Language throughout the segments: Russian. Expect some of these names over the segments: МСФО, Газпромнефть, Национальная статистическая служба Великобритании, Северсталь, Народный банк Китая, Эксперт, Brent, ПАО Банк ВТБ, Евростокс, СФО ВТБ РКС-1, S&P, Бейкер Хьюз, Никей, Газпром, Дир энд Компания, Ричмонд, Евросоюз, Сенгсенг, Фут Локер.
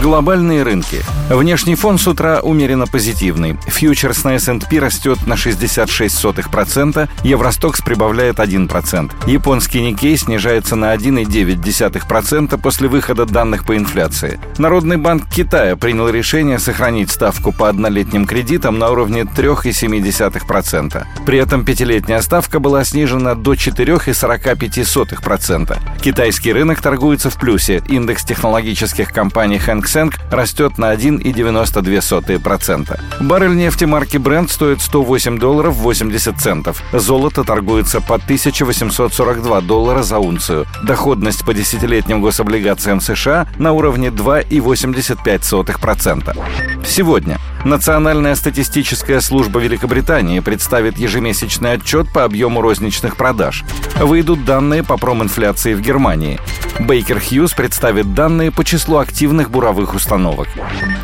Глобальные рынки. Внешний фон с утра умеренно позитивный. Фьючерс на S&P растет на 0,66%, Евростокс прибавляет 1%. Японский Никей снижается на 1,9% после выхода данных по инфляции. Народный банк Китая принял решение сохранить ставку по однолетним кредитам на уровне 3,7%. При этом пятилетняя ставка была снижена до 4,45%. Китайский рынок торгуется в плюсе. Индекс технологических компаний Сенгсенг растет на 1,92%. Баррель нефти марки Brent стоит $108.80. Золото торгуется по $1842 за унцию. Доходность по десятилетним гособлигациям США на уровне 2,85%. Сегодня Национальная статистическая служба Великобритании представит ежемесячный отчет по объему розничных продаж. Выйдут данные по проминфляции в Германии. Бейкер Хьюз представит данные по числу активных буровых установок.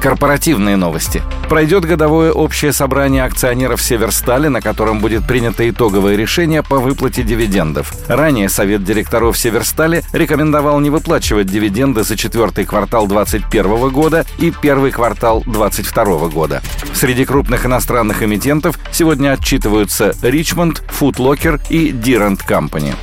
Корпоративные новости. Пройдет годовое общее собрание акционеров Северстали, на котором будет принято итоговое решение по выплате дивидендов. Ранее совет директоров Северстали рекомендовал не выплачивать дивиденды за четвертый квартал 2021 года и первый квартал 2022 года. Среди крупных иностранных эмитентов сегодня отчитываются Ричмонд, Фут Локер и Дир энд Компания.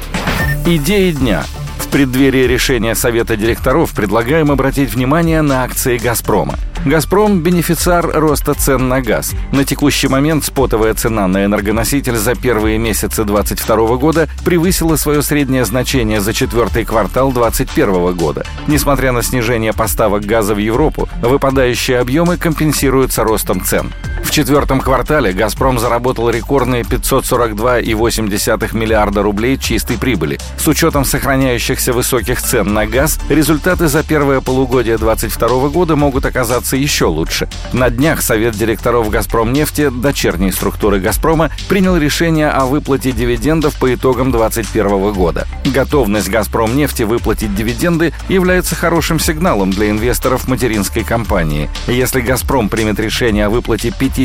Идеи дня. В преддверии решения Совета директоров предлагаем обратить внимание на акции «Газпрома». «Газпром» – бенефициар роста цен на газ. На текущий момент спотовая цена на энергоноситель за первые месяцы 2022 года превысила свое среднее значение за четвертый квартал 2021 года. Несмотря на снижение поставок газа в Европу, выпадающие объемы компенсируются ростом цен. В четвертом квартале «Газпром» заработал рекордные 542,8 миллиарда рублей чистой прибыли. С учетом сохраняющихся высоких цен на газ, результаты за первое полугодие 2022 года могут оказаться еще лучше. На днях Совет директоров «Газпромнефти», дочерней структуры «Газпрома», принял решение о выплате дивидендов по итогам 2021 года. Готовность «Газпромнефти» выплатить дивиденды является хорошим сигналом для инвесторов материнской компании. Если «Газпром» примет решение о выплате 50%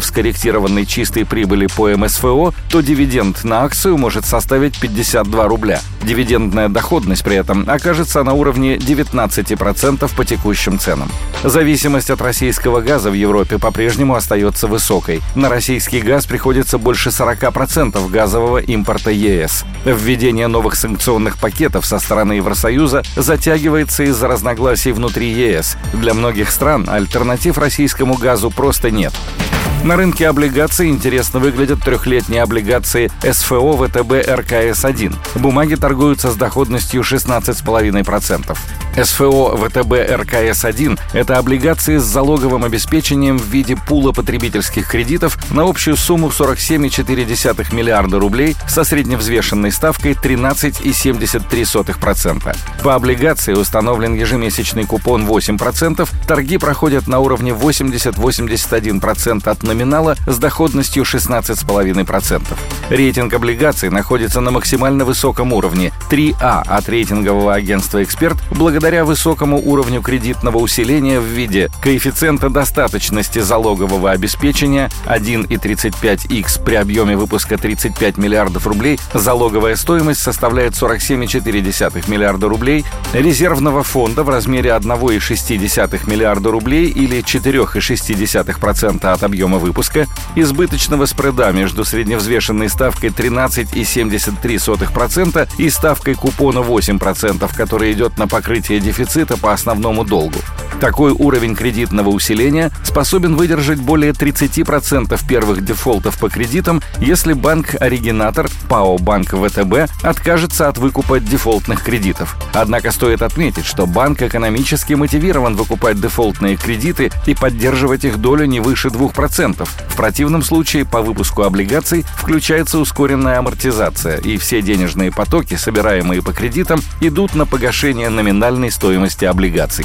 скорректированной чистой прибыли по МСФО, то дивиденд на акцию может составить 52 рубля. Дивидендная доходность при этом окажется на уровне 19% по текущим ценам. Зависимость от российского газа в Европе по-прежнему остается высокой. На российский газ приходится больше 40% газового импорта ЕС. Введение новых санкционных пакетов со стороны Евросоюза затягивается из-за разногласий внутри ЕС. Для многих стран альтернатив российскому газу просто нет. На рынке облигаций интересно выглядят трехлетние облигации СФО ВТБ РКС-1. Бумаги торгуются с доходностью 16,5%. СФО ВТБ РКС-1 – это облигации с залоговым обеспечением в виде пула потребительских кредитов на общую сумму 47,4 миллиарда рублей со средневзвешенной ставкой 13,73%. По облигации установлен ежемесячный купон 8%, торги проходят на уровне 80-81% от номинала с доходностью 16,5%. Рейтинг облигаций находится на максимально высоком уровне 3А от рейтингового агентства «Эксперт», благодаря высокому уровню кредитного усиления в виде коэффициента достаточности залогового обеспечения 1,35х при объеме выпуска 35 миллиардов рублей, залоговая стоимость составляет 47,4 миллиарда рублей, резервного фонда в размере 1,6 миллиарда рублей или 4,6% от объема выпуска, избыточного спреда между средневзвешенной ставкой 13,73% и ставкой купона 8%, которая идет на покрытие дефицита по основному долгу. Такой уровень кредитного усиления способен выдержать более 30% первых дефолтов по кредитам, если банк-оригинатор ПАО Банк ВТБ откажется от выкупа дефолтных кредитов. Однако стоит отметить, что банк экономически мотивирован выкупать дефолтные кредиты и поддерживать их долю не выше 2%. В противном случае по выпуску облигаций включается ускоренная амортизация, и все денежные потоки, собираемые по кредитам, идут на погашение номинальной стоимости облигаций.